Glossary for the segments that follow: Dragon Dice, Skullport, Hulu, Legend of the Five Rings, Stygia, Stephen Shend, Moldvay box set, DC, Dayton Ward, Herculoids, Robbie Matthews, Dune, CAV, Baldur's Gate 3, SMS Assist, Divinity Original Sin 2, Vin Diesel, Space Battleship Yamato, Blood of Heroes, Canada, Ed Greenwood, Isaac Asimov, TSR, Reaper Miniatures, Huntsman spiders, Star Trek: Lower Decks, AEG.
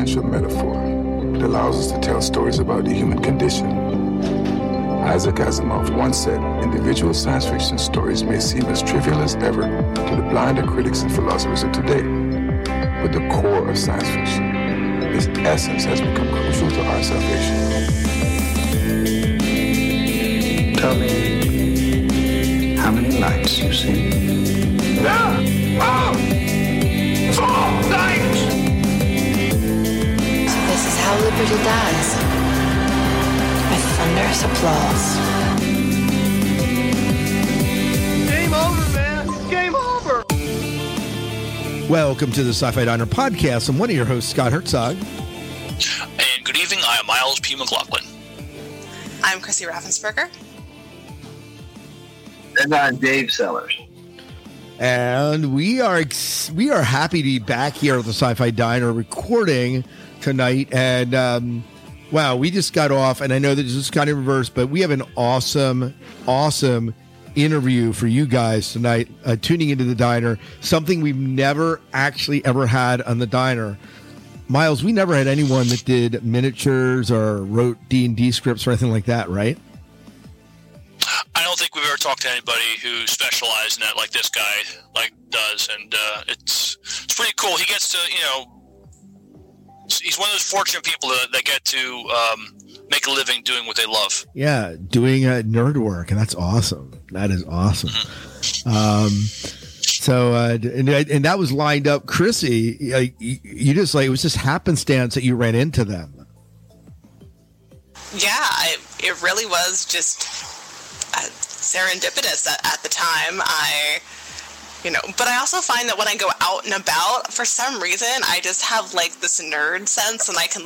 quintessential metaphor that allows us to tell stories about the human condition. Isaac Asimov once said, individual science fiction stories may seem as trivial as ever to the blinder critics and philosophers of today, but the core of science fiction, its essence, has become crucial to our salvation. Tell me, how many lights you see? There are 4 lights! So this is how liberty dies, with thunderous applause. Game over, man! Game over! Welcome to the Sci-Fi Diner podcast. I'm one of your hosts, Scott Herzog. And good evening. I am Miles P. McLaughlin. I'm Chrissy Raffensperger. And I'm Dave Sellers. And we are happy to be back here at the Sci-Fi Diner recording tonight. And wow, we just got off, and I know that this is kind of reverse, but we have an awesome interview for you guys tonight, tuning into the diner, something we've never actually ever had on the diner. Miles, we never had anyone that did miniatures or wrote D&D scripts or anything like that, right? I don't think we've ever talked to anybody who specialized in that like this guy does, and it's pretty cool. He gets to, you know, he's one of those fortunate people that get to make a living doing what they love. Yeah, doing nerd work, and that's awesome. That is awesome. So that was lined up. Chrissy, you just it was just happenstance that you ran into them. Yeah, it really was just serendipitous at the time. But I also find that when I go out and about, for some reason, I just have this nerd sense, and I can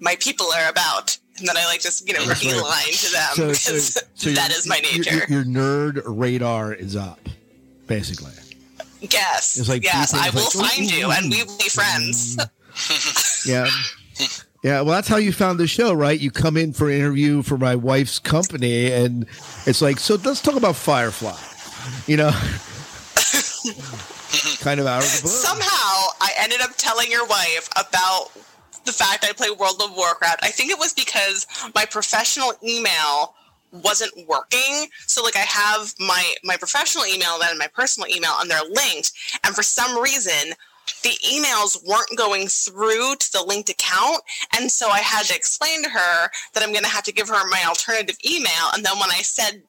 my people are about. And then I just, beeline to them, because that is my nature. Your nerd radar is up, basically. Yes. Yes, I will find you, and we will be friends. Yeah. Yeah, well, that's how you found the show, right? You come in for an interview for my wife's company, and it's so let's talk about Firefly, kind of out of the blue. Somehow, I ended up telling your wife about the fact I play World of Warcraft. I think it was because my professional email wasn't working. So I have my professional email then and my personal email, and they're linked. And for some reason, the emails weren't going through to the linked account. And so I had to explain to her that I'm going to have to give her my alternative email. And then when I said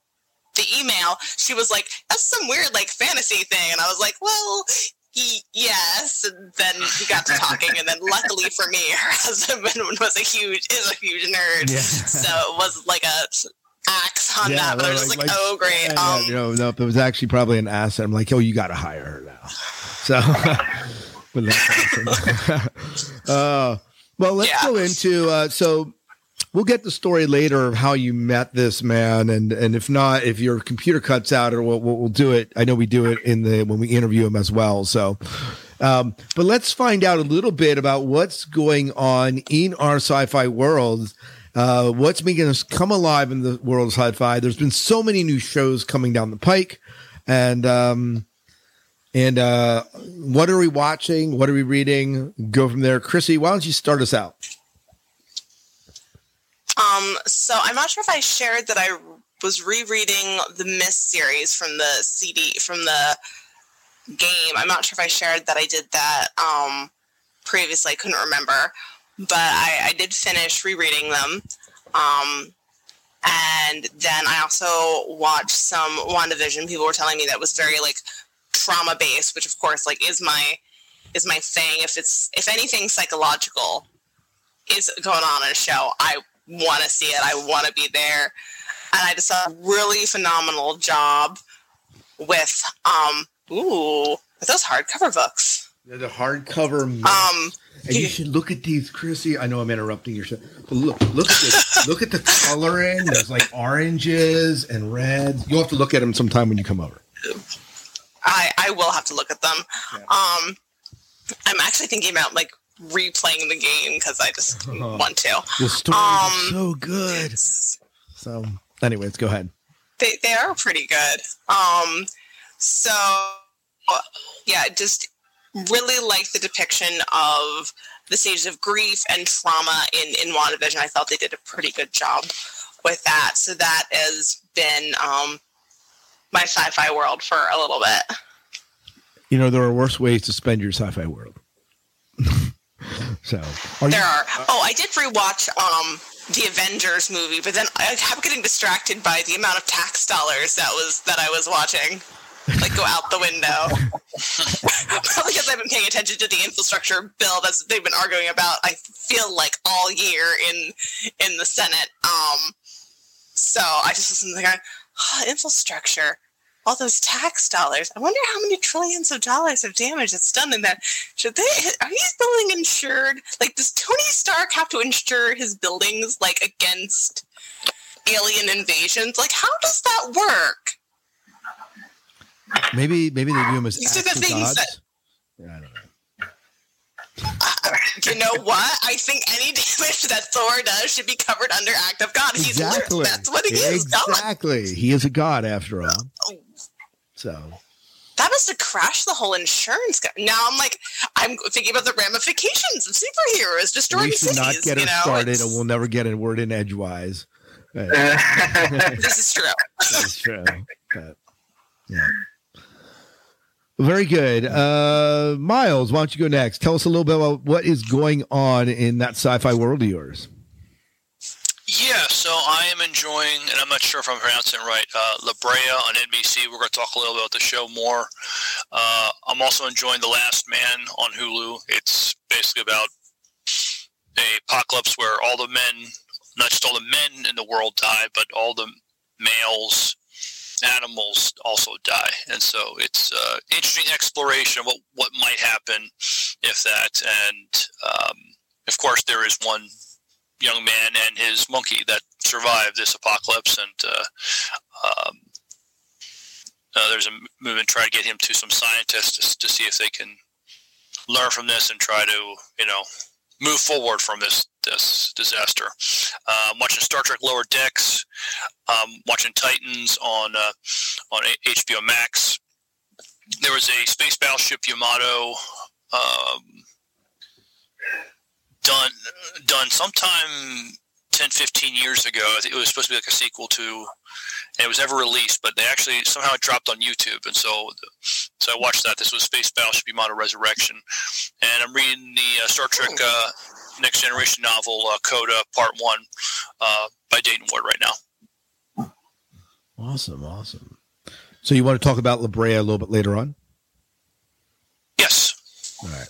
the email, she was like, that's some weird fantasy thing. And I was like, well, yes, and then we got to talking, and then luckily for me, her husband is a huge nerd, yeah. So it was an axe on that, but I was oh, great. No, it was actually probably an asset. I'm oh, you got to hire her now. So, but that's awesome. Well, let's go into, so we'll get the story later of how you met this man. And if not, if your computer cuts out, or we'll do it. I know we do it when we interview him as well. So, but let's find out a little bit about what's going on in our sci-fi world. What's making us come alive in the world of sci-fi. There's been so many new shows coming down the pike, and what are we watching? What are we reading? Go from there. Chrissy, why don't you start us out? So I'm not sure if I shared that I was rereading the Myst series from the CD, from the game. I'm not sure if I shared that I did that previously. I couldn't remember, but I did finish rereading them. And then I also watched some WandaVision. People were telling me that was very trauma based, which of course is my thing. If anything psychological is going on in a show, I want to see it. I want to be there. And I just saw a really phenomenal job with, with those hardcover books. Yeah, the hardcover. And you should look at these, Chrissy. I know I'm interrupting your show, but look at this. Look at the coloring. There's oranges and reds. You'll have to look at them sometime when you come over. I will have to look at them. Yeah. I'm actually thinking about replaying the game because I just want to. The story is so good. So, anyways, go ahead. They are pretty good. So, yeah, just really like the depiction of the stages of grief and trauma in WandaVision. I felt they did a pretty good job with that. So that has been my sci-fi world for a little bit. You know, there are worse ways to spend your sci-fi world. So there are. Oh, I did rewatch the Avengers movie, but then I kept getting distracted by the amount of tax dollars that I was watching, like, go out the window. Probably because I've been paying attention to the infrastructure bill that's they've been arguing about. I feel like all year in the Senate. So I just listened to the guy. Oh, infrastructure. All those tax dollars. I wonder how many trillions of dollars of damage it's done in that. Are these buildings insured? Like, does Tony Stark have to insure his buildings, like, against alien invasions? Like, how does that work? Maybe they do them as these acts are the things that, yeah, I don't know. You know what? I think any damage that Thor does should be covered under Act of God. He's exactly. That's what he is. Exactly. God. He is a god after all. So that was to crash the whole insurance guy. Now I'm thinking about the ramifications of superheroes destroying cities. Not get us started, and we'll never get a word in edgewise. This is true. That's true. But, yeah. Very good. Miles, why don't you go next? Tell us a little bit about what is going on in that sci-fi world of yours. Yeah, so I am enjoying, and I'm not sure if I'm pronouncing it right, La Brea on NBC. We're going to talk a little about the show more. I'm also enjoying The Last Man on Hulu. It's basically about an apocalypse where all the men, not just all the men in the world die, but all the males, animals also die. And so it's interesting exploration of what might happen if that. And, of course, there is one young man and his monkey that survived this apocalypse, and there's a movement to try to get him to some scientists to see if they can learn from this and try to, move forward from this disaster. I'm watching Star Trek: Lower Decks. Watching Titans on HBO Max. There was a Space Battleship Yamato. Done sometime 10, 15 years ago. I think it was supposed to be like a sequel to, and it was never released, but they actually somehow it dropped on YouTube. And so I watched that. This was Space Battleship Yamato Resurrection. And I'm reading the Star Trek Next Generation novel, Coda, Part 1, by Dayton Ward right now. Awesome. So you want to talk about La Brea a little bit later on? Yes. All right.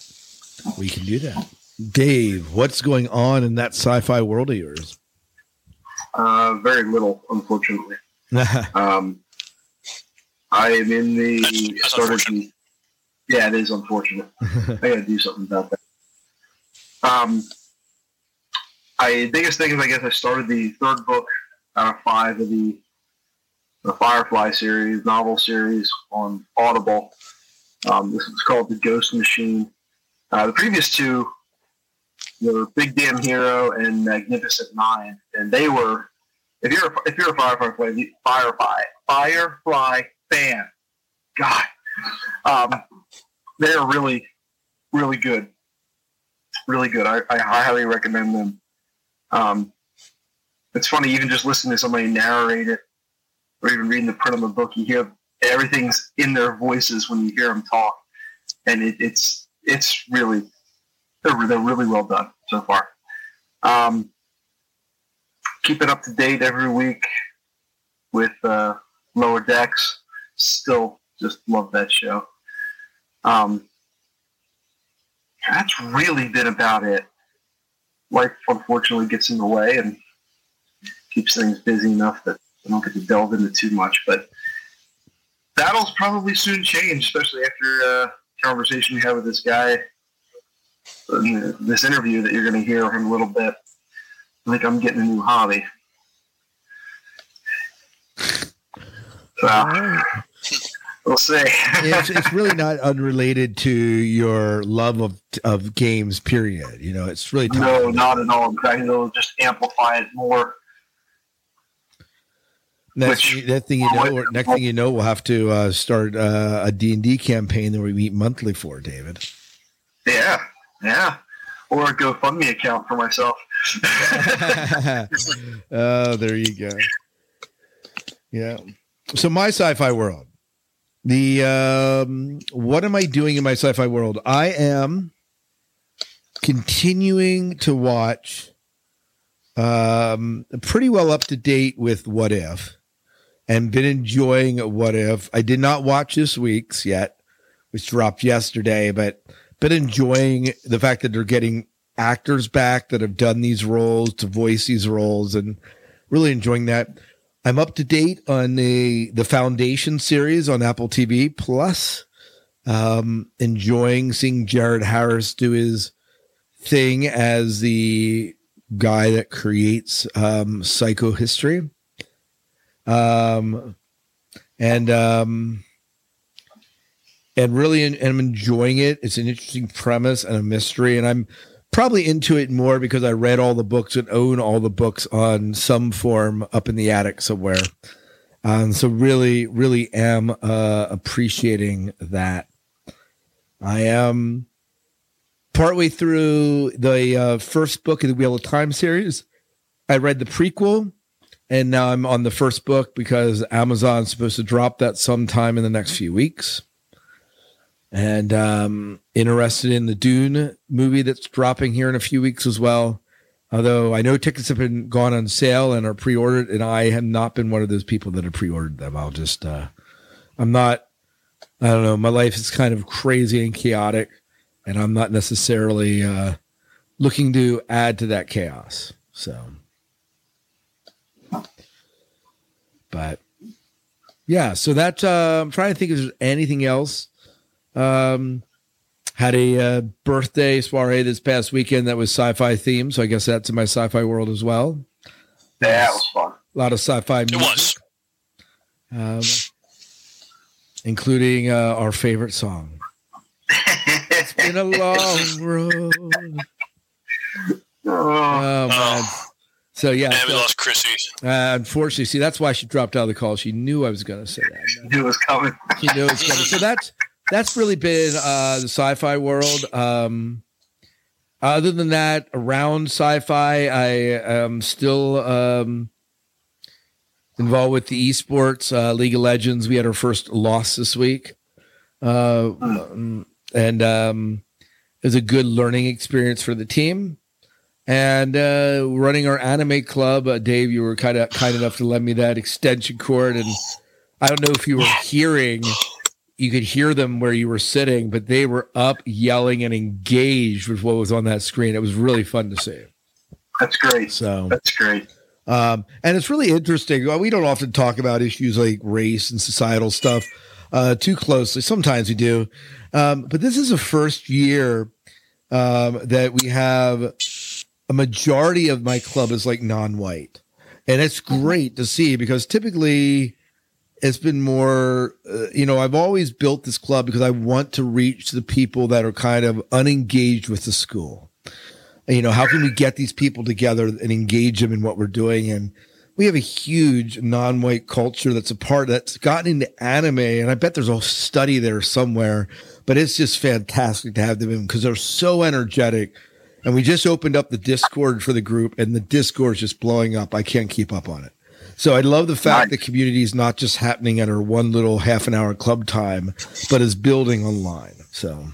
We can do that. Dave, what's going on in that sci-fi world of yours? Very little, unfortunately. I am in the it is unfortunate. I gotta do something about that. Biggest thing is I started the third book out of five of the Firefly series, novel series on Audible. This is called The Ghost Machine. The previous two were Big Damn Hero and Magnificent Mind, and they were, if you're a Firefly fan, God, they're really good. I highly recommend them. It's funny, even just listening to somebody narrate it, or even reading the print of a book, you hear everything's in their voices when you hear them talk, and it's really. They're really well done so far. Keep it up to date every week with Lower Decks. Still just love that show. That's really been about it. Life, unfortunately, gets in the way and keeps things busy enough that I don't get to delve into too much. But that'll probably soon change, especially after the conversation we had with this guy. In this interview that you're going to hear in a little bit. I think I'm getting a new hobby. We'll see. It's really not unrelated to your love of games, period. It's really no, not at all. In fact, it'll just amplify it more. Next thing you know, we'll have to start a D&D campaign that we meet monthly for, David. Yeah. or a GoFundMe account for myself. Oh, there you go. Yeah. So my sci-fi world, the, what am I doing in my sci-fi world? I am continuing to watch, pretty well up to date with What If, and been enjoying What If. I did not watch this week's yet, which dropped yesterday, but been enjoying the fact that they're getting actors back that have done these roles to voice these roles, and really enjoying that. I'm up to date on the Foundation series on Apple TV Plus. Enjoying seeing Jared Harris do his thing as the guy that creates psychohistory. And really, and I'm enjoying it. It's an interesting premise and a mystery, and I'm probably into it more because I read all the books and own all the books on some form up in the attic somewhere. So really, really am appreciating that. I am partway through the first book of the Wheel of Time series. I read the prequel, and now I'm on the first book because Amazon's supposed to drop that sometime in the next few weeks. And interested in the Dune movie that's dropping here in a few weeks as well. Although I know tickets have been gone on sale and are pre-ordered, and I have not been one of those people that have pre-ordered them. I'll just, I'm not, I don't know. My life is kind of crazy and chaotic, and I'm not necessarily looking to add to that chaos. So, but yeah, so that, I'm trying to think if there's anything else. Had a birthday soiree this past weekend that was sci-fi themed, so I guess that's in my sci-fi world as well. Yeah, that was fun. A lot of sci-fi music. It was. Including our favorite song. It's been a long road. Oh, man. So, yeah. And we lost Chrissy. Unfortunately, see, that's why she dropped out of the call. She knew I was going to say that. She knew it was coming. She knew it was coming. So that's really been the sci-fi world. Other than that, around sci-fi, I am still involved with the esports, League of Legends. We had our first loss this week. And it was a good learning experience for the team. And running our anime club, Dave, you were kind enough to lend me that extension cord. And I don't know if you were hearing... You could hear them where you were sitting, but they were up yelling and engaged with what was on that screen. It was really fun to see. That's great. So that's great. And it's really interesting. We don't often talk about issues like race and societal stuff too closely. Sometimes we do. But this is the first year that we have a majority of my club is like non-white. And it's great to see because typically it's been more, I've always built this club because I want to reach the people that are kind of unengaged with the school. And, how can we get these people together and engage them in what we're doing? And we have a huge non-white culture that's a part that's gotten into anime. And I bet there's a study there somewhere, but it's just fantastic to have them in because they're so energetic. And we just opened up the Discord for the group, and the Discord is just blowing up. I can't keep up on it. So I love the fact that community is not just happening at our one little half an hour club time, but is building online. So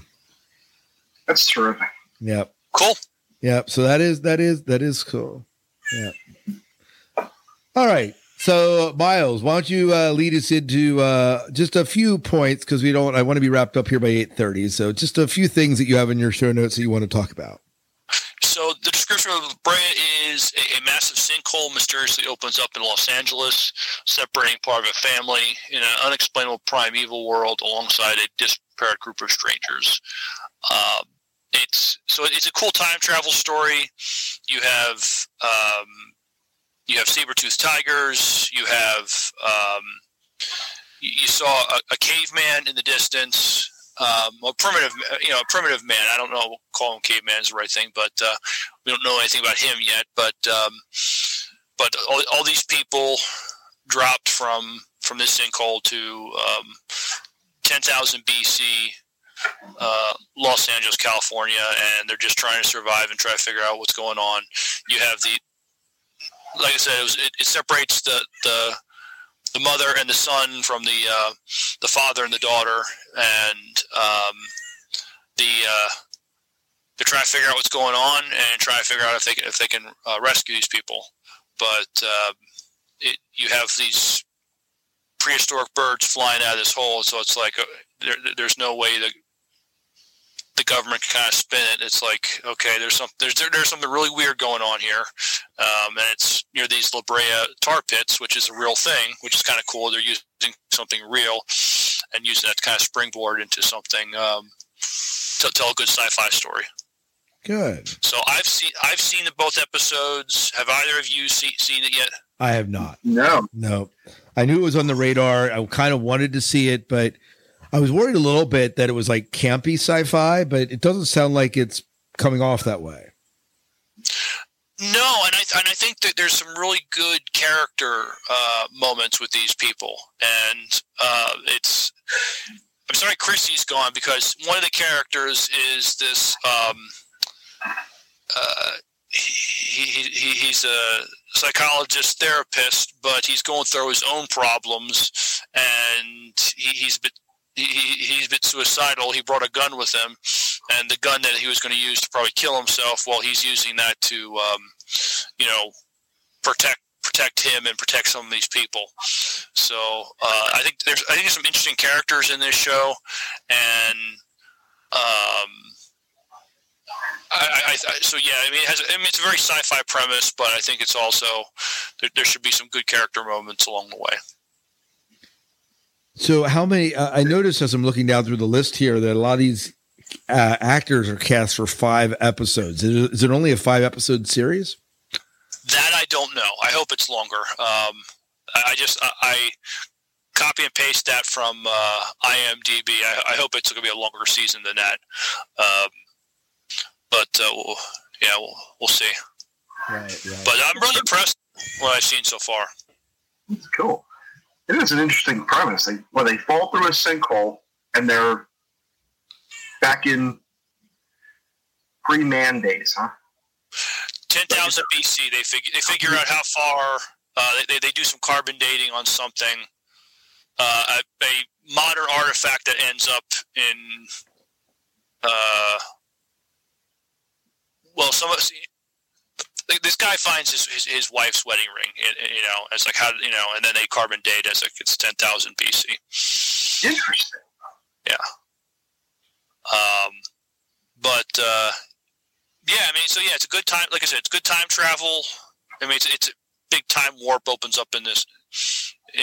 that's terrific. Yep. Cool. Yep. So that is cool. Yeah. All right. So Miles, why don't you lead us into just a few points? Cause I want to be wrapped up here by 8:30. So just a few things that you have in your show notes that you want to talk about. So the description of La Brea is a massive sinkhole mysteriously opens up in Los Angeles, separating part of a family in an unexplainable primeval world alongside a disparate group of strangers. It's a cool time travel story. You have saber-toothed tigers. You have you saw a caveman in the distance. A primitive man. I don't know. Call him caveman is the right thing, but we don't know anything about him yet. But all these people dropped from this sinkhole to 10,000 BC Los Angeles, California, and they're just trying to survive and try to figure out what's going on. You have the, like I said, it separates the mother and the son from the father and the daughter, and they're trying to figure out what's going on and try to figure out if they can rescue these people. But you have these prehistoric birds flying out of this hole, so it's like there's no way that the government can kind of spin it. It's like, okay, there's something really weird going on here, and it's near these La Brea tar pits, which is a real thing, which is kind of cool. They're using something real and using that to kind of springboard into something to tell a good sci-fi story. Good. So I've seen the both episodes. Have either of you seen it yet? I have not. No. I knew it was on the radar. I kind of wanted to see it, but I was worried a little bit that it was like campy sci-fi, but it doesn't sound like it's coming off that way. No, and I think that there's some really good character moments with these people, and I'm sorry Chrissy's gone, because one of the characters is this. He's a psychologist therapist, but he's going through his own problems, and he's a bit suicidal. He brought a gun with him, and the gun that he was going to use to probably kill himself, well, he's using that to, protect him and protect some of these people. So I think there's some interesting characters in this show, and it's a very sci-fi premise, but I think it's also there should be some good character moments along the way. So how many? I noticed as I'm looking down through the list here that a lot of these actors are cast for 5 episodes. Is it only a 5 episode series? That I don't know. I hope it's longer. I copy and paste that from IMDb. I hope it's going to be a longer season than that. We'll see. Right. But I'm really impressed with what I've seen so far. That's cool. It is an interesting premise. They fall through a sinkhole and they're back in pre-man days, huh? 10,000 BC. They figure out how far. They do some carbon dating on something. A modern artifact that ends up in. This guy finds his wife's wedding ring, it's like, how, and then they carbon date as like it's 10,000 BC. Interesting. Yeah. It's a good time. Like I said, it's good time travel. I mean, it's a big time warp opens up in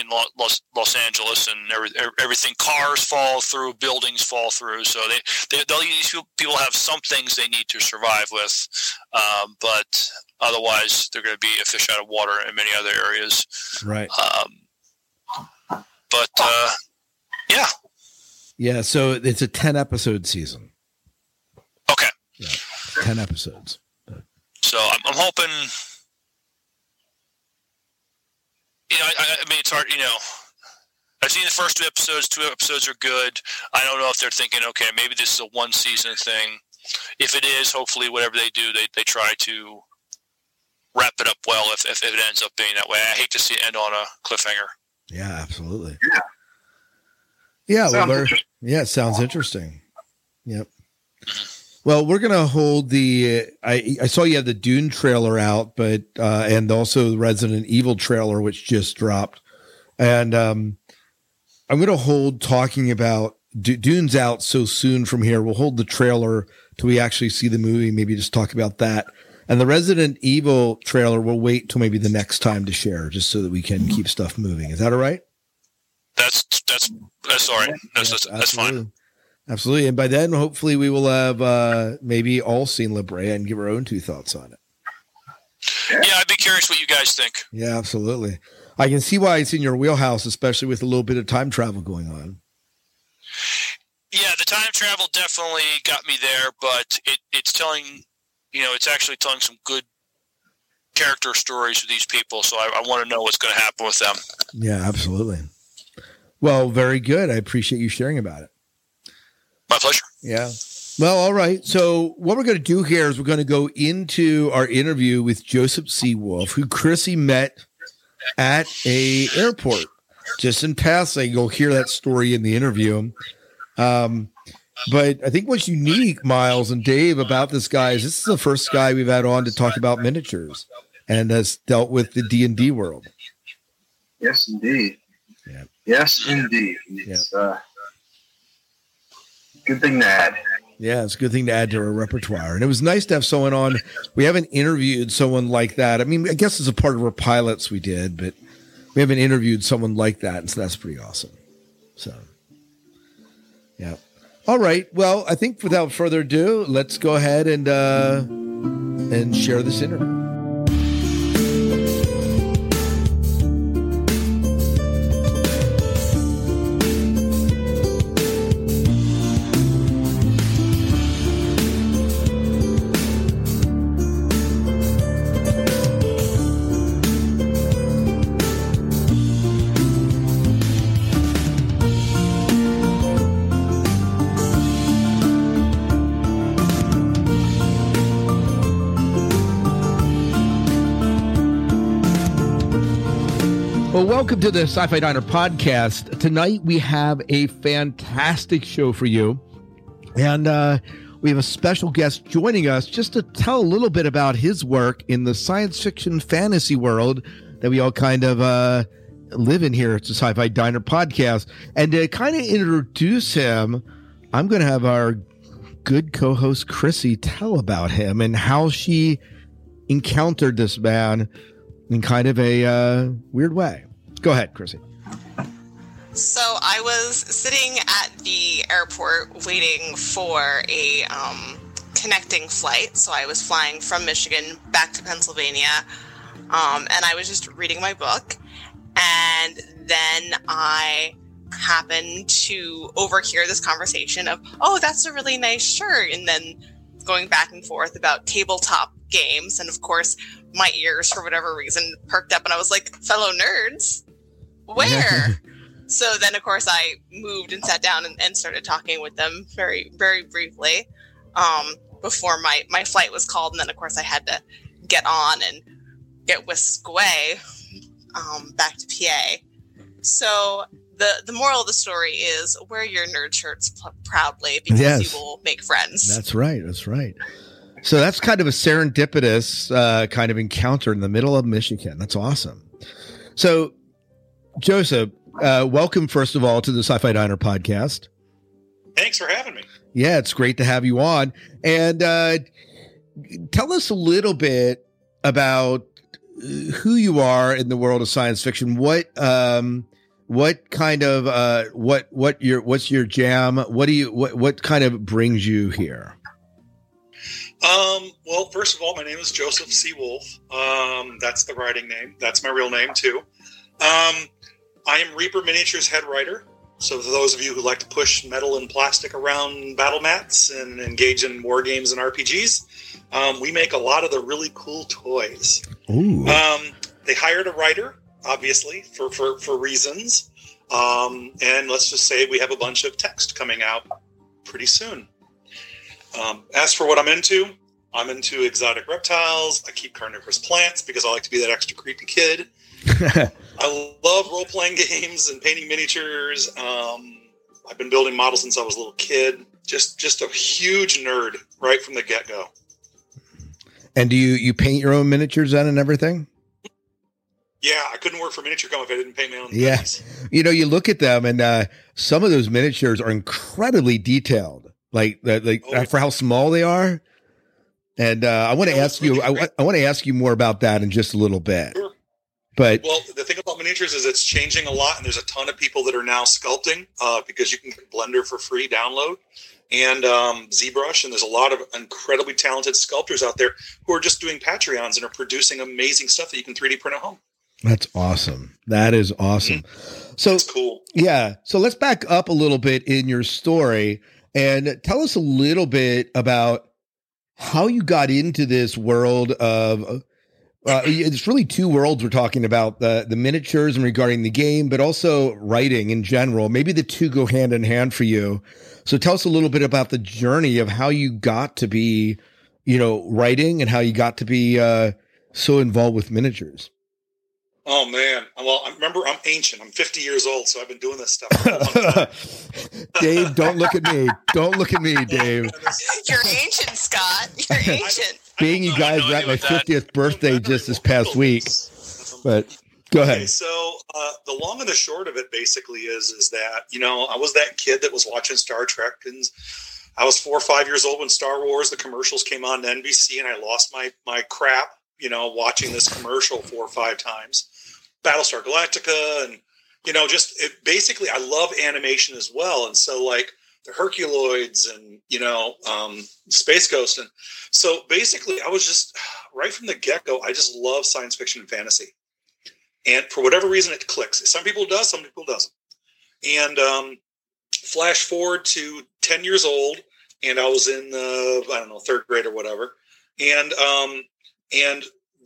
Los Angeles, and everything, cars fall through, buildings fall through. So these people have some things they need to survive with, but otherwise they're going to be a fish out of water in many other areas. Right. Yeah. Yeah. So it's a 10 episode season. Okay. Yeah, 10 episodes. So I'm hoping. It's hard, I've seen the first 2 episodes. 2 episodes are good. I don't know if they're thinking, okay, maybe this is a 1-season thing. If it is, hopefully whatever they do, they try to wrap it up well if it ends up being that way. I hate to see it end on a cliffhanger. Yeah, absolutely. Yeah. Yeah, sounds interesting. Yep. Well, we're going to hold the I saw you had the Dune trailer out, but and also the Resident Evil trailer, which just dropped. And I'm going to hold talking about Dune's out so soon from here. We'll hold the trailer till we actually see the movie, maybe just talk about that. And the Resident Evil trailer, we'll wait till maybe the next time to share, just so that we can keep stuff moving. Is that all right? That's all right. That's fine. Absolutely. And by then, hopefully we will have maybe all seen La Brea and give our own 2 thoughts on it. Yeah, I'd be curious what you guys think. Yeah, absolutely. I can see why it's in your wheelhouse, especially with a little bit of time travel going on. Yeah, the time travel definitely got me there, but it's actually telling some good character stories with these people. So I want to know what's going to happen with them. Yeah, absolutely. Well, very good. I appreciate you sharing about it. My pleasure. Yeah. Well, all right. So what we're going to do here is we're going to go into our interview with Joseph C. Wolf, who Chrissy met at a airport just in passing. You'll hear that story in the interview. But I think what's unique, Miles and Dave, about this guy is this is the first guy we've had on to talk about miniatures and has dealt with the D&D world. Yes, indeed. Yeah. Yes, indeed. It's a good thing to add. Yeah, it's a good thing to add to our repertoire. And it was nice to have someone on. We haven't interviewed someone like that. I mean, I guess it's a part of our pilots we did, but we haven't interviewed someone like that. And so that's pretty awesome. So, yeah. All right. Well, I think without further ado, let's go ahead and share this interview. Welcome to the Sci-Fi Diner podcast. Tonight we have a fantastic show for you, and we have a special guest joining us just to tell a little bit about his work in the science fiction fantasy world that we all kind of live in here. It's the Sci-Fi Diner podcast, and to kind of introduce him, I'm going to have our good co-host Chrissy tell about him and how she encountered this man in kind of a weird way. Go ahead, Chrissy. So I was sitting at the airport waiting for a connecting flight. So I was flying from Michigan back to Pennsylvania, and I was just reading my book. And then I happened to overhear this conversation of, oh, that's a really nice shirt. And then going back and forth about tabletop games. And of course, my ears, for whatever reason, perked up. And I was like, fellow nerds? Where? So then, of course, I moved and sat down and started talking with them very, very briefly before my flight was called. And then, of course, I had to get on and get whisked away back to PA. So the moral of the story is wear your nerd shirts proudly because you will make friends. That's right. That's right. So that's kind of a serendipitous kind of encounter in the middle of Michigan. That's awesome. So, Joseph, welcome, first of all, to the Sci-Fi Diner podcast. Thanks for having me. Yeah, it's great to have you on. And tell us a little bit about who you are in the world of science fiction. What kind of what's your jam? What kind of brings you here? Well, first of all, my name is Joseph C. Wolf. That's the writing name. That's my real name too. I am Reaper Miniatures head writer. So for those of you who like to push metal and plastic around battle mats and engage in war games and RPGs, we make a lot of the really cool toys. Ooh. They hired a writer, obviously, for reasons. And let's just say we have a bunch of text coming out pretty soon. As for what I'm into exotic reptiles. I keep carnivorous plants because I like to be that extra creepy kid. I love role-playing games and painting miniatures. I've been building models since I was a little kid. Just a huge nerd right from the get-go. And do you paint your own miniatures then and everything? Yeah, I couldn't work for MiniatureCon if I didn't paint my own. Yes, yeah. You know, you look at them and some of those miniatures are incredibly detailed. For how small they are. And I want to ask you, I want to ask you more about that in just a little bit. Sure. But well, the thing about miniatures is it's changing a lot. And there's a ton of people that are now sculpting because you can get Blender for free download and ZBrush. And there's a lot of incredibly talented sculptors out there who are just doing Patreons and are producing amazing stuff that you can 3D print at home. That's awesome. That is awesome. Mm-hmm. So that's cool. Yeah. So let's back up a little bit in your story. And tell us a little bit about how you got into this world of It's really two worlds we're talking about, the miniatures and regarding the game, but also writing in general. Maybe the two go hand in hand for you. So tell us a little bit about the journey of how you got to be, you know, writing and how you got to be so involved with miniatures. Oh, man. Well, remember, I'm ancient. I'm 50 years old, so I've been doing this stuff for a long time. Dave, don't look at me. Don't look at me, Dave. You're ancient, Scott. You're ancient. Being you guys were at my 50th birthday just this past week. But go ahead. Okay, so the long and the short of it basically is that, you know, I was that kid that was watching Star Trek, and I was 4 or 5 years old when Star Wars, the commercials came on to NBC, and I lost my crap, you know, watching this commercial 4 or 5 times. Battlestar Galactica, and you know, just it, basically I love animation as well, and so like the Herculoids and you know Space Ghost, and so basically I was just right from the get-go, I just love science fiction and fantasy, and for whatever reason it clicks. Some people does, some people doesn't. And flash forward to 10 years old, and I was in the I don't know, 3rd grade or whatever, and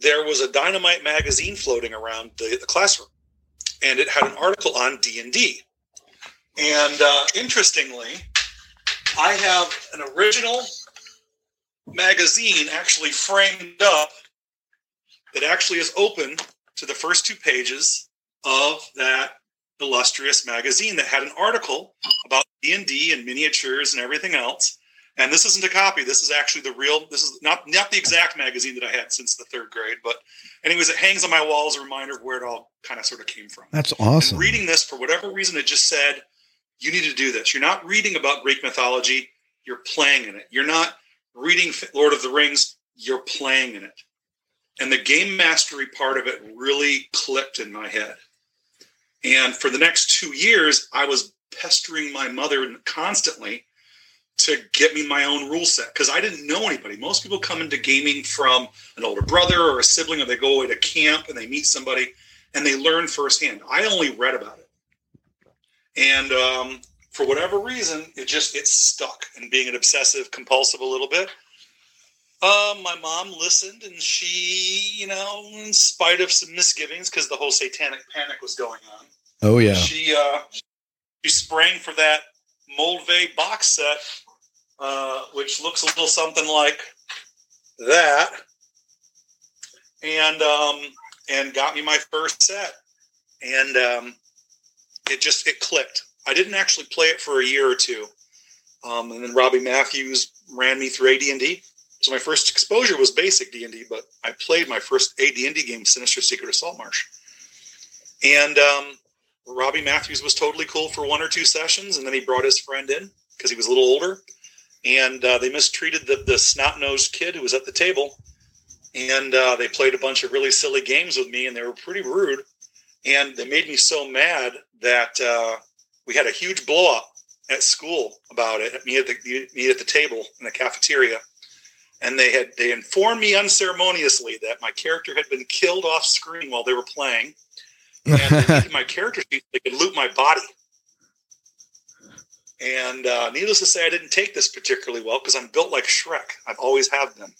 there was a Dynamite magazine floating around the classroom, and it had an article on D&D. And interestingly, I have an original magazine actually framed up that actually is open to the first 2 pages of that illustrious magazine that had an article about D&D and miniatures and everything else. And this isn't a copy. This is actually the real, this is not the exact magazine that I had since the 3rd grade. But anyways, it hangs on my wall as a reminder of where it all kind of sort of came from. That's awesome. And reading this, for whatever reason, it just said, you need to do this. You're not reading about Greek mythology. You're playing in it. You're not reading Lord of the Rings. You're playing in it. And the game mastery part of it really clicked in my head. And for the next 2 years, I was pestering my mother constantly to get me my own rule set, because I didn't know anybody. Most people come into gaming from an older brother or a sibling, or they go away to camp and they meet somebody and they learn firsthand. I only read about it. And for whatever reason, it stuck. And being an obsessive compulsive a little bit, my mom listened, and she, you know, in spite of some misgivings, because the whole satanic panic was going on. Oh, yeah. She sprang for that Moldvay box set, which looks a little something like that, and got me my first set, and it clicked. I didn't actually play it for a year or two, and then Robbie Matthews ran me through AD&D. So my first exposure was basic D&D, but I played my first AD&D game, Sinister Secret of Saltmarsh, and Robbie Matthews was totally cool for 1 or 2 sessions, and then he brought his friend in because he was a little older. And they mistreated the snot-nosed kid who was at the table, and they played a bunch of really silly games with me, and they were pretty rude. And they made me so mad that we had a huge blow-up at school about it, me at the table in the cafeteria. And they informed me unceremoniously that my character had been killed off screen while they were playing, and they needed my character sheet so they could loot my body. And needless to say, I didn't take this particularly well, because I'm built like Shrek. I've always have been.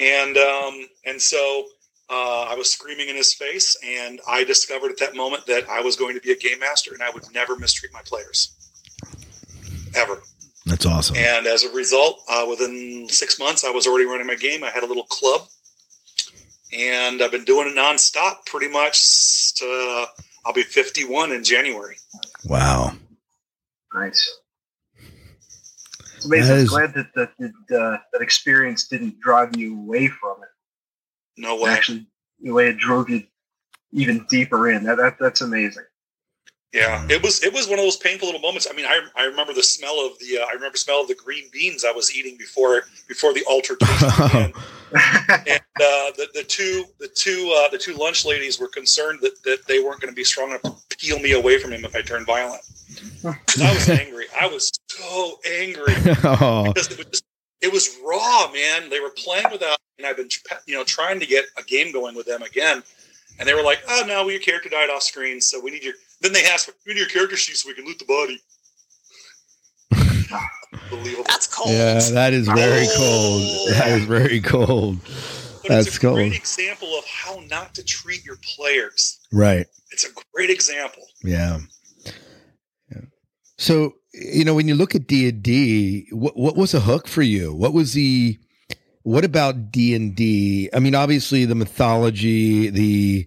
And so I was screaming in his face, and I discovered at that moment that I was going to be a game master, and I would never mistreat my players. Ever. That's awesome. And as a result, within 6 months, I was already running my game. I had a little club, and I've been doing it nonstop pretty much. I'll be 51 in January. Wow. Nice. It's amazing. I'm glad that experience didn't drive you away from it. No way. Actually, the way it drove you even deeper in. That's amazing. Yeah, it was one of those painful little moments. I mean, I remember the smell of the green beans I was eating before the altercation began. And the two lunch ladies were concerned that they weren't going to be strong enough to peel me away from him if I turned violent. I was angry. I was so angry because it was raw, man. They were playing without, and I've been trying to get a game going with them again, and they were like, "Oh no, well, your character died off screen, so we need your." Then they asked, "We need your character sheet so we can loot the body." Unbelievable. That's cold. Yeah, that is very cold. But that's it's a cool. great example of how not to treat your players. Right. It's a great example. Yeah. Yeah. So, you know, when you look at D&D, what was a hook for you? What about D&D? I mean, obviously the mythology, the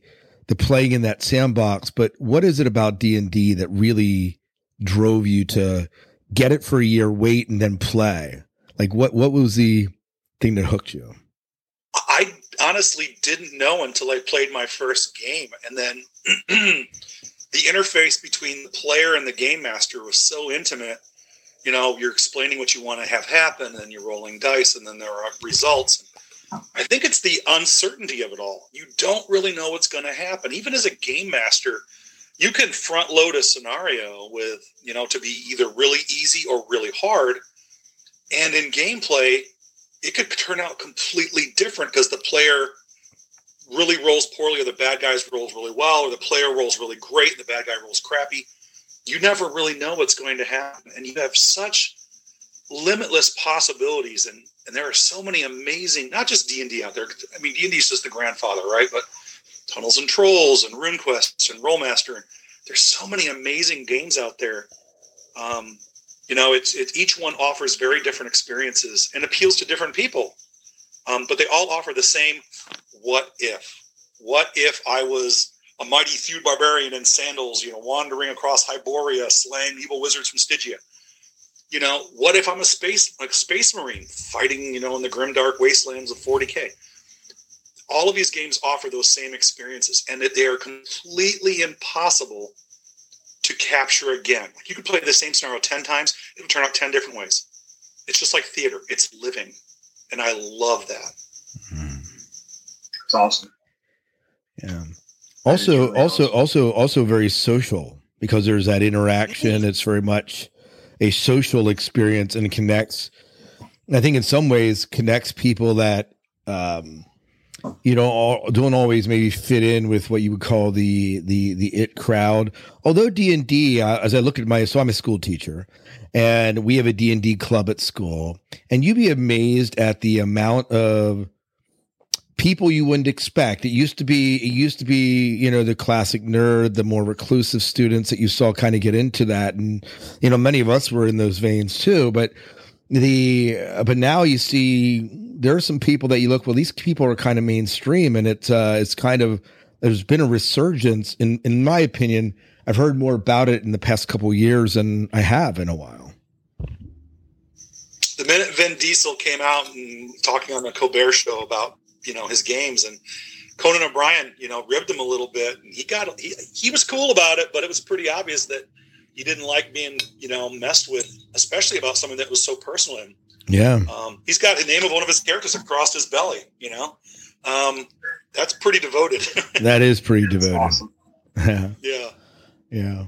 playing in that sandbox, but what is it about D&D that really drove you to get it for a year, wait, and then play? Like what was the thing that hooked you? I honestly didn't know until I played my first game. And then the interface between the player and the game master was so intimate. You know, you're explaining what you want to have happen, and you're rolling dice, and then there are results. I think it's the uncertainty of it all. You don't really know what's going to happen. Even as a game master, you can front load a scenario with, you know, to be either really easy or really hard. And in gameplay, it could turn out completely different because the player really rolls poorly, or the bad guys rolls really well, or the player rolls really great and the bad guy rolls crappy. You never really know what's going to happen. And you have such limitless possibilities. And there are so many amazing, not just D&D out there. I mean, D&D is just the grandfather, right? But Tunnels and Trolls and RuneQuest and Rollmaster. And there's so many amazing games out there. You know, it's each one offers very different experiences and appeals to different people. But they all offer the same what if. What if I was a mighty thewed barbarian in sandals, you know, wandering across Hyboria, slaying evil wizards from Stygia? You know, what if I'm a space marine fighting, you know, in the grimdark wastelands of 40K? All of these games offer those same experiences, and that they are completely impossible to capture again. Like, you could play the same scenario 10 times, it'll turn out 10 different ways. It's just like theater. It's living. And I love that. Mm-hmm. It's awesome. Yeah. Also very social, because there's that interaction. It's very much a social experience, and connects, I think in some ways connects people that, you know, don't always maybe fit in with what you would call the it crowd. Although D&D, as I look at so I'm a school teacher, and we have a D&D club at school, and you'd be amazed at the amount of people you wouldn't expect. It used to be, you know, the classic nerd, the more reclusive students that you saw kind of get into that. And, you know, many of us were in those veins too, but now you see there are some people that you look, well, these people are kind of mainstream, and it's kind of, there's been a resurgence in my opinion. I've heard more about it in the past couple of years than I have in a while. The minute Vin Diesel came out and talking on the Colbert Show about, you know, his games, and Conan O'Brien, you know, ribbed him a little bit, and he was cool about it, but it was pretty obvious that he didn't like being, you know, messed with, especially about something that was so personal to him. Yeah. He's got the name of one of his characters across his belly, you know, that's pretty devoted. That is pretty devoted. Awesome. Yeah. Yeah. Yeah.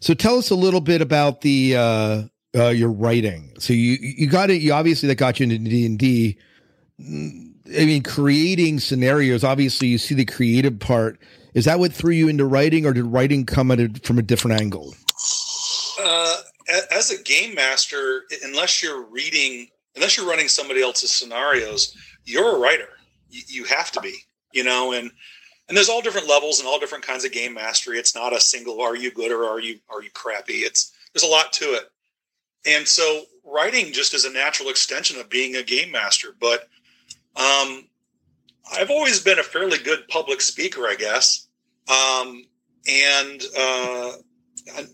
So tell us a little bit about the, your writing. So you got it. You obviously, that got you into D&D. I mean, creating scenarios, obviously you see the creative part. Is that what threw you into writing, or did writing come at it from a different angle? As a game master, unless you're running somebody else's scenarios, you're a writer. You have to be, you know, and there's all different levels and all different kinds of game mastery. It's not a single, are you good or are you crappy? There's a lot to it. And so writing just is a natural extension of being a game master, but I've always been a fairly good public speaker, I guess.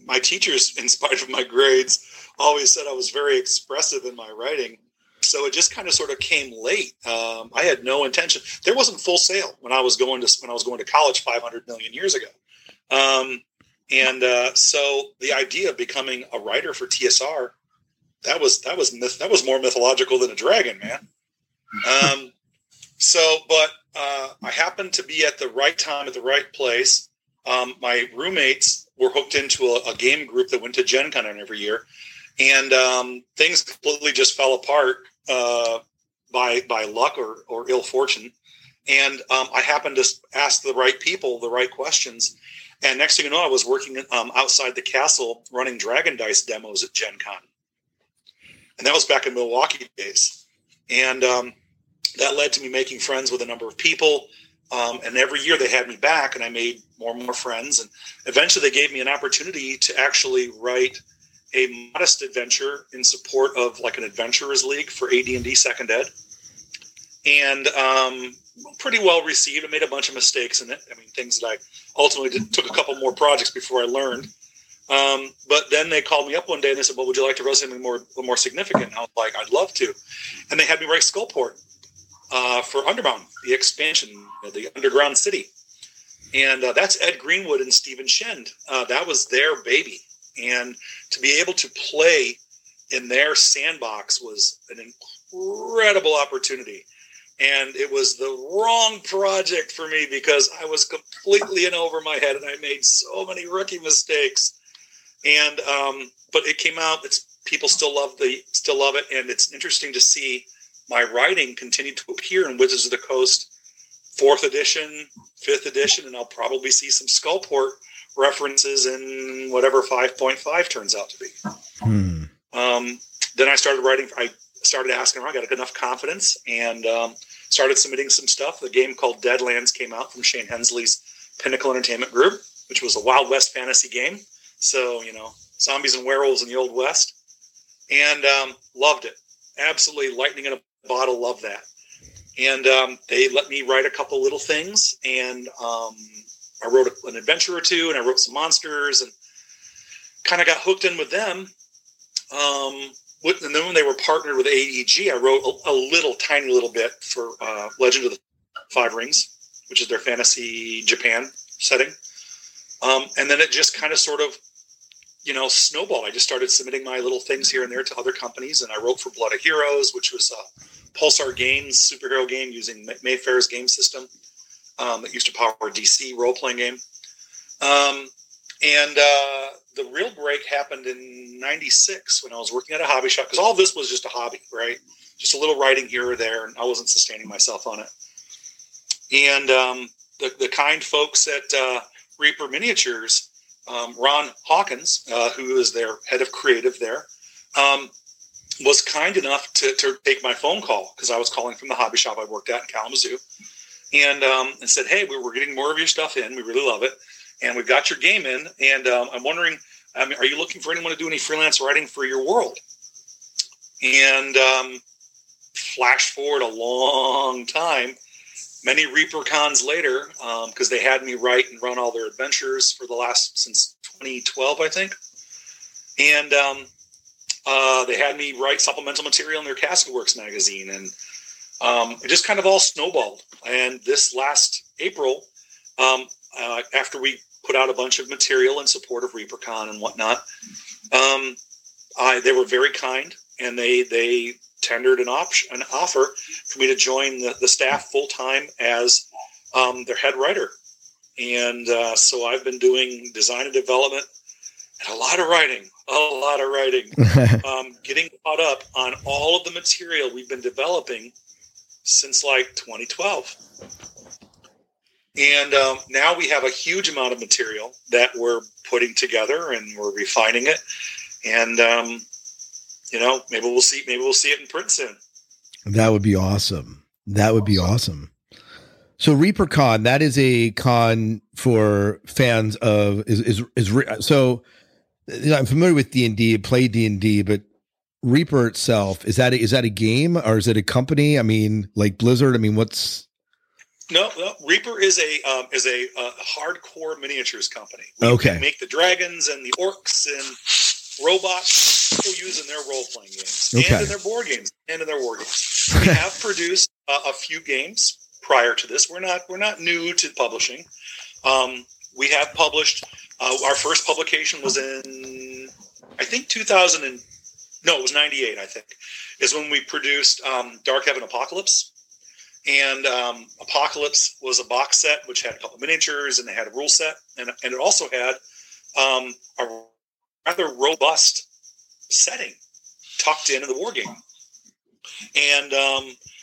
My teachers, in spite of my grades, always said I was very expressive in my writing. So it just kind of sort of came late. I had no intention. There wasn't Full Sail when I was going to college 500 million years ago. So the idea of becoming a writer for TSR, that was more mythological than a dragon, man. I happened to be at the right time at the right place. My roommates were hooked into a game group that went to Gen Con every year, and things completely just fell apart by luck or ill fortune. And I happened to ask the right people the right questions. And next thing you know, I was working outside the castle running Dragon Dice demos at Gen Con. And that was back in Milwaukee days. And that led to me making friends with a number of people. And every year they had me back, and I made more and more friends. And eventually they gave me an opportunity to actually write a modest adventure in support of like an adventurers league for AD&D second ed. And pretty well received. I made a bunch of mistakes in it. I mean, things that I ultimately did, took a couple more projects before I learned. But then they called me up one day and they said, well, would you like to write something more significant? And I was like, I'd love to. And they had me write Skullport for Underbound, the expansion, the underground city. And that's Ed Greenwood and Stephen Shend. That was their baby. And to be able to play in their sandbox was an incredible opportunity. And it was the wrong project for me because I was completely in over my head and I made so many rookie mistakes. And but it came out. People still love it, and it's interesting to see my writing continue to appear in Wizards of the Coast 4th edition, 5th edition, and I'll probably see some Skullport references in whatever 5.5 turns out to be. Then I started writing. I started asking around, got enough confidence, and started submitting some stuff. The game called Deadlands came out from Shane Hensley's Pinnacle Entertainment Group, which was a Wild West fantasy game. So, you know, zombies and werewolves in the Old West. And loved it. Absolutely lightning in a bottle, love that. And they let me write a couple little things. And I wrote an adventure or two, and I wrote some monsters, and kind of got hooked in with them. And then when they were partnered with AEG, I wrote a little, tiny little bit for Legend of the Five Rings, which is their fantasy Japan setting. And then it just kind of sort of, you know, snowballed. I just started submitting my little things here and there to other companies. And I wrote for Blood of Heroes, which was a Pulsar Games superhero game using Mayfair's game system that used to power a DC role-playing game. The real break happened in 96 when I was working at a hobby shop, because all of this was just a hobby, right? Just a little writing here or there, and I wasn't sustaining myself on it. And the kind folks at Reaper Miniatures, Ron Hawkins, who is their head of creative there, was kind enough to take my phone call, because I was calling from the hobby shop I worked at in Kalamazoo, and said, hey, we're getting more of your stuff in. We really love it. And we've got your game in, and I'm wondering, are you looking for anyone to do any freelance writing for your world? And flash forward a long time, many ReaperCons later, because they had me write and run all their adventures for since 2012, I think. And they had me write supplemental material in their Castleworks magazine, and it just kind of all snowballed. And this last April, after we put out a bunch of material in support of ReaperCon and whatnot, they were very kind, and they tendered an offer for me to join the staff full time as their head writer. And so I've been doing design and development and a lot of writing, getting caught up on all of the material we've been developing since like 2012. And now we have a huge amount of material that we're putting together, and we're refining it. And you know, maybe we'll see it in print soon. That would be awesome. So ReaperCon, that is a con for fans of so I'm familiar with D&D, play D&D, but Reaper itself, is that a game or is it a company? I mean, like Blizzard. I mean, what's... No, Reaper is a hardcore miniatures company. We make the dragons and the orcs and robots people use in their role-playing games, and in their board games, and in their war games. We have produced a few games prior to this. We're not new to publishing. We have published. Our first publication was in, I think, 98. I think is when we produced Dark Heaven Apocalypse. And Apocalypse was a box set which had a couple of miniatures, and they had a rule set, and it also had a rather robust setting tucked into the war game. And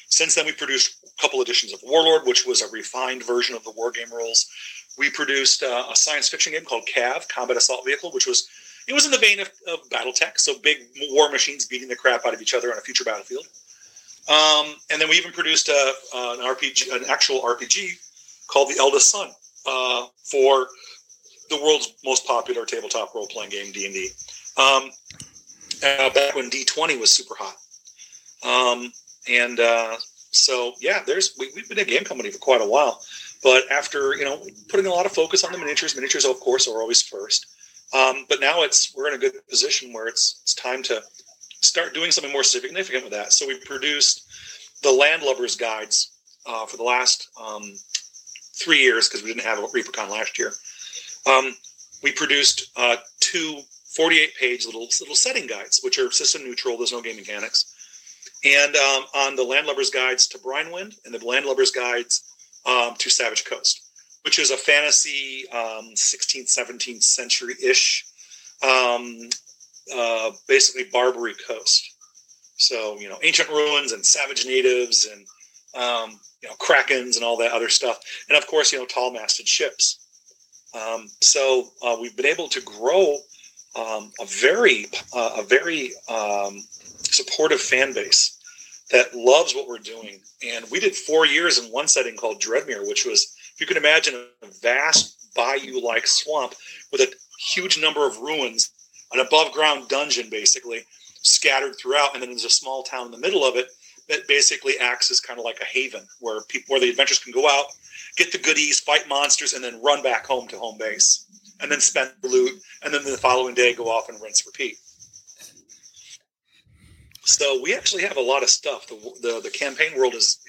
since then, we produced a couple editions of Warlord, which was a refined version of the war game rules. We produced a science fiction game called CAV, Combat Assault Vehicle, which was in the vein of BattleTech, so big war machines beating the crap out of each other on a future battlefield. And then we even produced an actual RPG called The Eldest Son for the world's most popular tabletop role-playing game, D&D. Back when D20 was super hot. So we've been a game company for quite a while. But after, putting a lot of focus on the miniatures, of course, are always first. But now we're in a good position where it's time to start doing something more significant with that. So we produced the Landlubber's Guides for the last 3 years because we didn't have a ReaperCon last year. We produced two 48-page little setting guides, which are system neutral. There's no game mechanics. And on the Landlubber's Guides to Brinewind and the Landlubber's Guides to Savage Coast, which is a fantasy 16th, 17th century-ish, basically Barbary coast. So, ancient ruins and savage natives and, krakens and all that other stuff. And, of course, tall-masted ships. So we've been able to grow a very supportive fan base that loves what we're doing. And we did 4 years in one setting called Dreadmere, which was, if you can imagine, a vast bayou-like swamp with a huge number of ruins, an above-ground dungeon, basically, scattered throughout. And then there's a small town in the middle of it that basically acts as kind of like a haven where the adventurers can go out, get the goodies, fight monsters, and then run back home to home base, and then spend the loot, and then the following day go off and rinse, repeat. So we actually have a lot of stuff. The campaign world is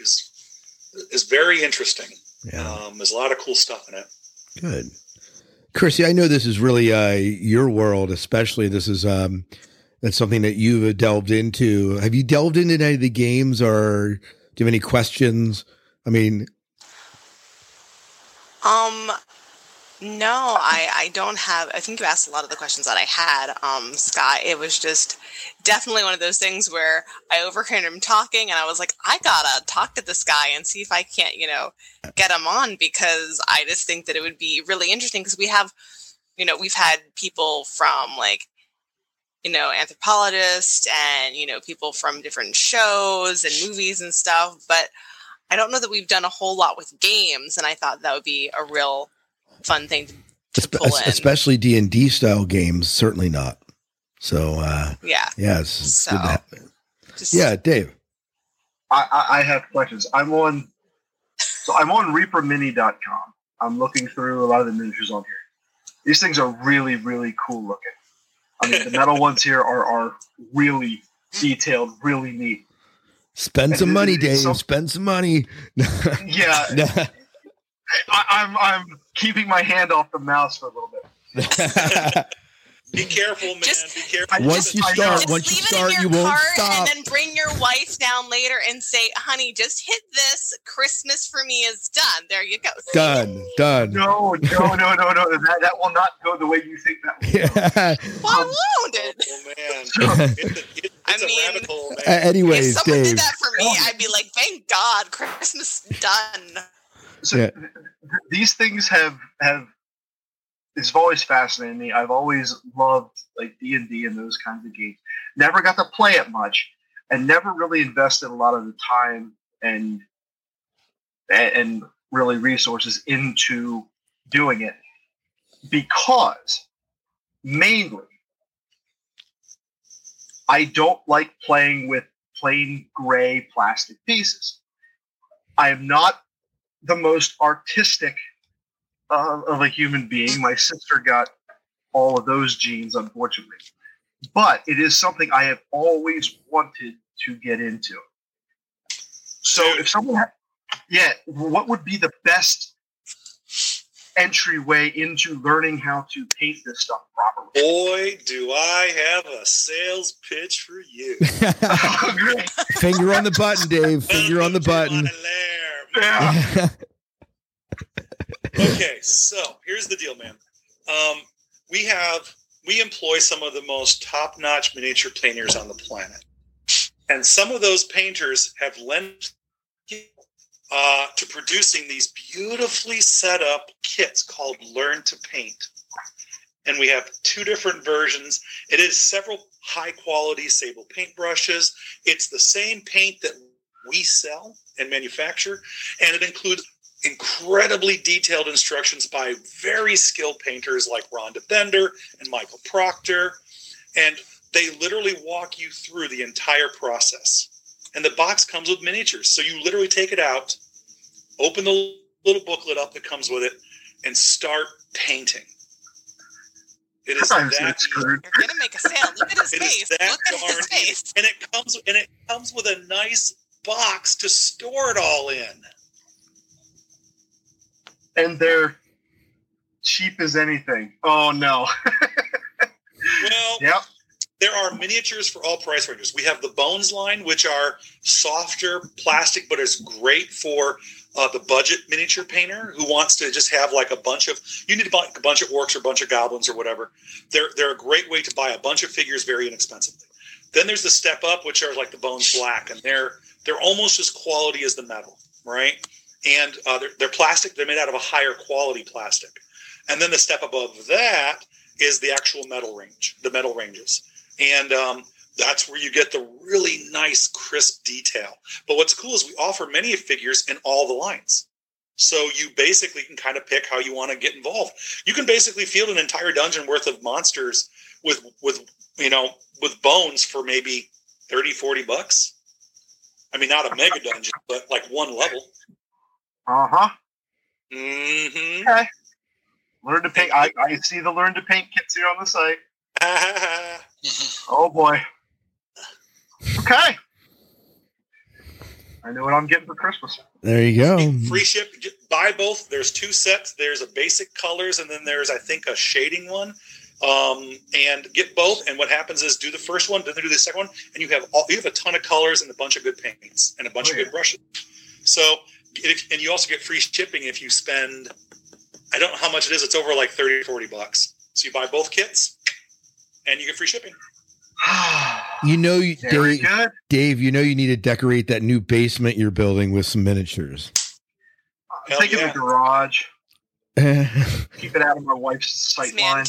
very interesting. Yeah. There's a lot of cool stuff in it. Good. Chrissy, I know this is really your world, especially. This is that's something that you've delved into. Have you delved into any of the games, or do you have any questions? I mean... No, I don't have. I think you asked a lot of the questions that I had, Scott. It was just definitely one of those things where I overheard him talking, and I was like, I gotta talk to this guy and see if I can't, get him on, because I just think that it would be really interesting, because we have, we've had people from like, anthropologists and, people from different shows and movies and stuff, but I don't know that we've done a whole lot with games, and I thought that would be a real fun thing to pull in. Especially D&D style games, certainly not. So Dave, I have questions. I'm on ReaperMini.com. I'm looking through a lot of the miniatures on here. These things are really, really cool looking. I mean, the metal ones here are really detailed, really neat. Spend some money. Yeah. I'm keeping my hand off the mouse for a little bit. Be careful, man. Be careful. Once you start, you won't stop. And then bring your wife down later and say, "Honey, just hit this. Christmas for me is done." There you go. Done. No. That will not go the way you think that will go. Well, won't it? Oh, man. It's a rabbit hole, man. Anyways, if someone did that for me, I'd be like, "Thank God, Christmas is done." So yeah. These things have it's always fascinated me. I've always loved like D&D and those kinds of games. Never got to play it much, and never really invested a lot of the time and really resources into doing it, because mainly I don't like playing with plain gray plastic pieces. I am not the most artistic of a human being. My sister got all of those genes, unfortunately. But it is something I have always wanted to get into. So if someone what would be the best entryway into learning how to paint this stuff properly? Boy, do I have a sales pitch for you. Finger on the button, Dave. Finger on the button. Yeah. Okay, so here's the deal, man. We employ some of the most top-notch miniature painters on the planet, and some of those painters have lent to producing these beautifully set up kits called Learn to Paint, and we have two different versions. It is several high-quality sable paint brushes. It's the same paint that we sell and manufacture, and it includes incredibly detailed instructions by very skilled painters like Rhonda Bender and Michael Proctor, and they literally walk you through the entire process. And the box comes with miniatures, so you literally take it out, open the little booklet up that comes with it, and start painting. It is that easy. You're gonna make a sale. Look at his face. And it comes with a nice box to store it all in. And they're cheap as anything. Oh no. Well, yep. There are miniatures for all price ranges. We have the Bones line, which are softer plastic, but is great for the budget miniature painter who wants to just have like a bunch of, you need to buy a bunch of orcs or a bunch of goblins or whatever. They're a great way to buy a bunch of figures very inexpensively. Then there's the Step Up, which are like the Bones Black, and they're almost as quality as the metal, right? And they're plastic. They're made out of a higher quality plastic. And then the step above that is the actual metal range, the metal ranges. And that's where you get the really nice, crisp detail. But what's cool is we offer many figures in all the lines. So you basically can kind of pick how you want to get involved. You can basically field an entire dungeon worth of monsters with bones for maybe $30-$40. I mean, not a mega dungeon, but like one level. Uh-huh. Mm-hmm. Okay. Learn to paint. I see the learn to paint kits here on the site. Oh boy. Okay. I know what I'm getting for Christmas. There you go. Free ship. Buy both. There's two sets. There's a basic colors, and then there's, I think, a shading one. And get both. And what happens is, do the first one, then do the second one, and you have a ton of colors and a bunch of good paints and a bunch of good brushes. So, and you also get free shipping if you spend. I don't know how much it is. It's over like $30-$40. So you buy both kits, and you get free shipping. Dave, you know you need to decorate that new basement you're building with some miniatures. Take it in the garage. Keep it out of my wife's sight line.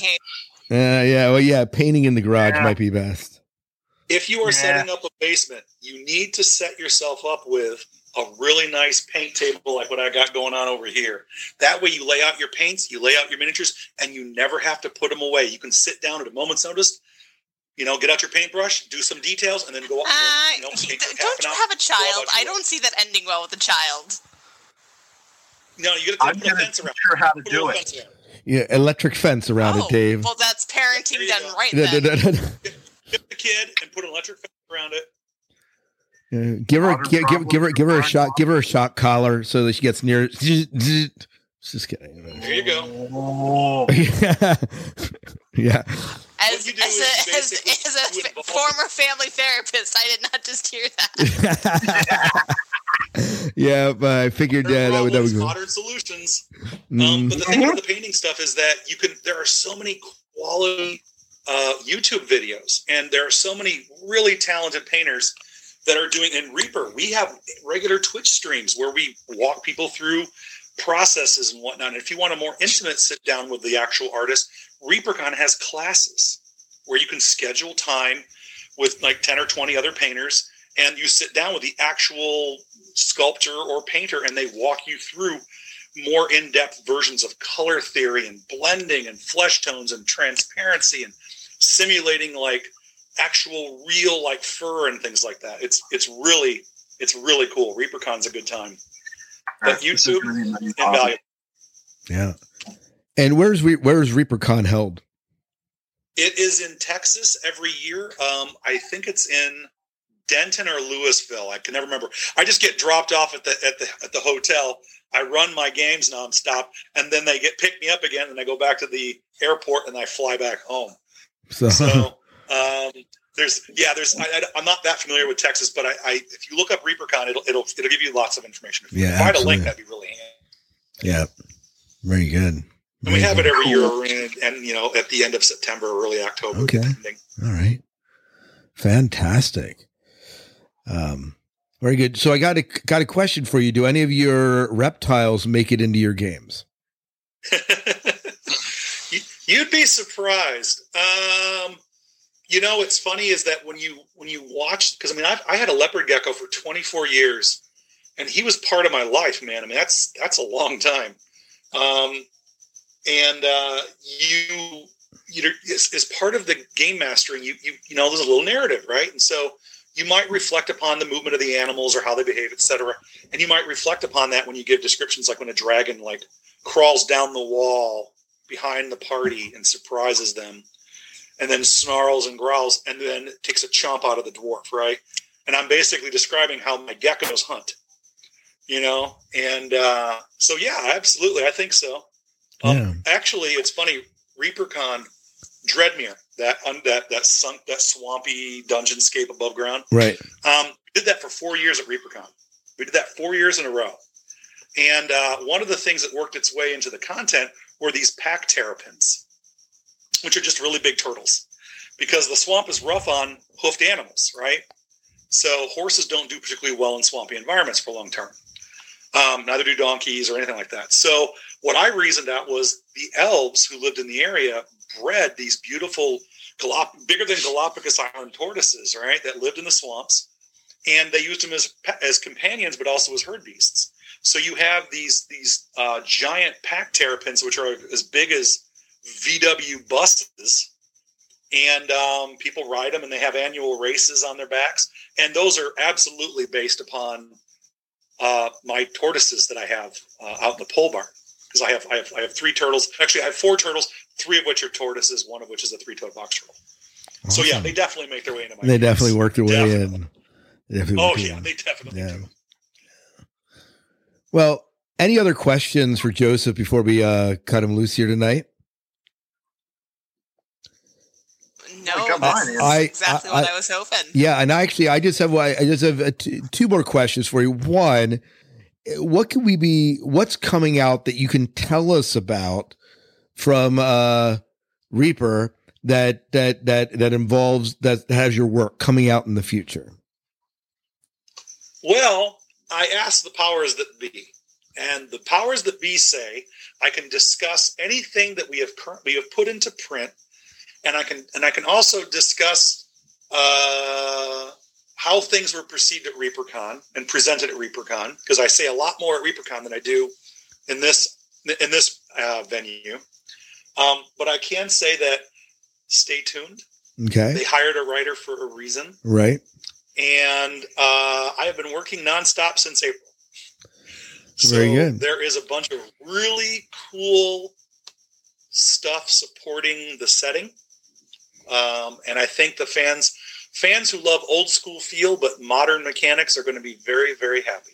Painting in the garage might be best. If you are setting up a basement, you need to set yourself up with a really nice paint table like what I got going on over here. That way you lay out your paints, you lay out your miniatures, and you never have to put them away. You can sit down at a moment's notice, get out your paintbrush, do some details, and then go up. Don't you have a child? I don't see that ending well with a child. No, you got to put a fence around. I'm not sure how to do it. Yeah, electric fence around it, Dave. Well, that's parenting done right then. Get the kid and put an electric fence around it. Give her a shock collar so that she gets near. Just kidding. There you go. Yeah. As a former family therapist, I did not just hear that. Yeah, but I figured that would be modern solutions. But the thing with the painting stuff is that there are so many quality YouTube videos, and there are so many really talented painters that are doing. In Reaper, we have regular Twitch streams where we walk people through processes and whatnot. And if you want a more intimate sit down with the actual artist, ReaperCon has classes where you can schedule time with like 10 or 20 other painters, and you sit down with the actual sculptor or painter, and they walk you through more in-depth versions of color theory and blending and flesh tones and transparency and simulating like actual real like fur and things like that. It's really cool. ReaperCon's a good time. But YouTube really invaluable. Yeah. And where's ReaperCon held? It is in Texas every year. I think it's in Denton or Louisville. I can never remember. I just get dropped off at the hotel. I run my games nonstop, and then they pick me up again, and I go back to the airport, and I fly back home. So I'm not that familiar with Texas, but I if you look up ReaperCon, it'll give you lots of information. If you find a link, that'd be really handy. Yeah, very good. And we have it every year, and at the end of September, early October. Okay, depending. All right, fantastic. Very good. So I got a question for you. Do any of your reptiles make it into your games? You'd be surprised. You know, what's funny is that when you watch, because I mean, I had a leopard gecko for 24 years, and he was part of my life, man. I mean, that's a long time. You as part of the game mastering, you know, there's a little narrative, right? And so you might reflect upon the movement of the animals or how they behave, etc. And you might reflect upon that when you give descriptions, like when a dragon like crawls down the wall behind the party and surprises them, and then snarls and growls, and then takes a chomp out of the dwarf, right? And I'm basically describing how my geckos hunt, you know? And so, yeah, absolutely, I think so. Actually, it's funny, ReaperCon, Dreadmere, that swampy dungeonscape above ground. Right. Did that for 4 years at ReaperCon. We did that 4 years in a row. And one of the things that worked its way into the content were these pack terrapins, which are just really big turtles, because the swamp is rough on hoofed animals, right? So horses don't do particularly well in swampy environments for long term. Neither do donkeys or anything like that. So what I reasoned out was the elves who lived in the area bred these beautiful, bigger than Galapagos Island tortoises, right, that lived in the swamps. And they used them as companions, but also as herd beasts. So you have these giant pack terrapins, which are as big as VW buses, and people ride them, and they have annual races on their backs. And those are absolutely based upon my tortoises that I have out in the pole barn, because I have three turtles. Actually, I have four turtles, three of which are tortoises, one of which is a three-toed box turtle. Awesome. So yeah, they definitely make their way into my. They games. Definitely work their way definitely. In. Definitely oh yeah, in. They definitely do. Well, any other questions for Joseph before we cut him loose here tonight? No, that's exactly what I was hoping. Yeah, and actually, I just have two more questions for you. One, what's coming out that you can tell us about from Reaper that has your work coming out in the future? Well, I asked the powers that be, and the powers that be say I can discuss anything that we have put into print, and I can also discuss how things were perceived at ReaperCon and presented at ReaperCon, because I say a lot more at ReaperCon than I do in this venue. But I can say that stay tuned. Okay, they hired a writer for a reason, right? And I have been working nonstop since April. So very good. There is a bunch of really cool stuff supporting the setting. And I think the fans who love old school feel but modern mechanics are going to be very, very happy.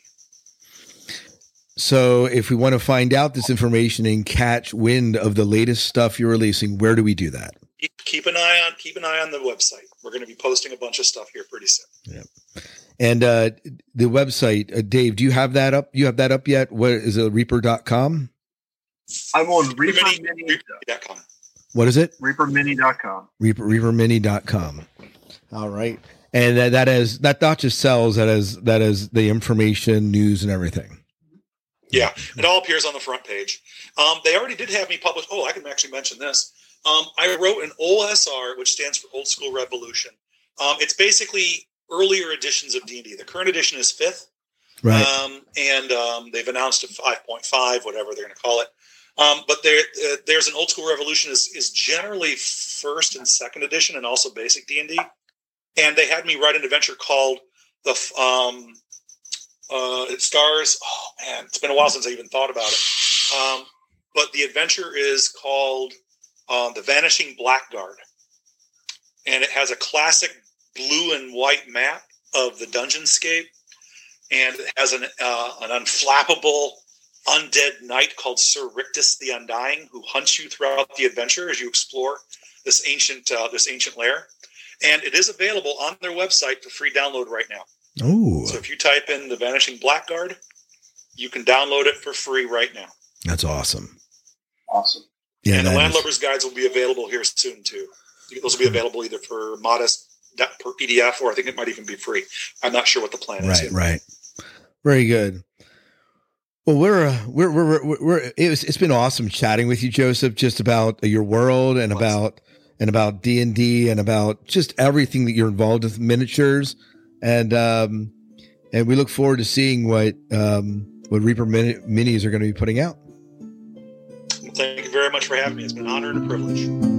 So if we want to find out this information and catch wind of the latest stuff you're releasing, where do we do that? Keep an eye on the website. We're going to be posting a bunch of stuff here pretty soon. Yeah, and the website, Dave, do you have that up? You have that up yet? What is it? Reaper.com? I'm on ReaperMini.com. What is it? ReaperMini.com. ReaperMini.com. All right, and that not just sells. That is the information, news, and everything. Yeah, it all appears on the front page. They already did have me publish. Oh, I can actually mention this. I wrote an OSR, which stands for Old School Revolution. It's basically earlier editions of D&D. The current edition is 5th, right? And they've announced a 5.5, whatever they're going to call it. But there's an Old School Revolution is generally 1st and 2nd edition, and also basic D&D. And they had me write an adventure called it stars. Oh man, it's been a while since I even thought about it. But the adventure is called The Vanishing Blackguard, and it has a classic blue and white map of the dungeonscape, and it has an unflappable undead knight called Sir Rictus the Undying, who hunts you throughout the adventure as you explore this ancient lair. And it is available on their website for free download right now. Ooh. So if you type in The Vanishing Blackguard, you can download it for free right now. That's awesome. Awesome. Yeah, and the Landlubber's Guides will be available here soon, too. Those will be available either for modest per PDF, or I think it might even be free. I'm not sure what the plan is yet. Right. Very good. Well, it's been awesome chatting with you, Joseph, just about your world and about and about D&D and about just everything that you're involved with, miniatures. And we look forward to seeing what Reaper Minis are going to be putting out. Well, thank you very much for having me. It's been an honor and a privilege.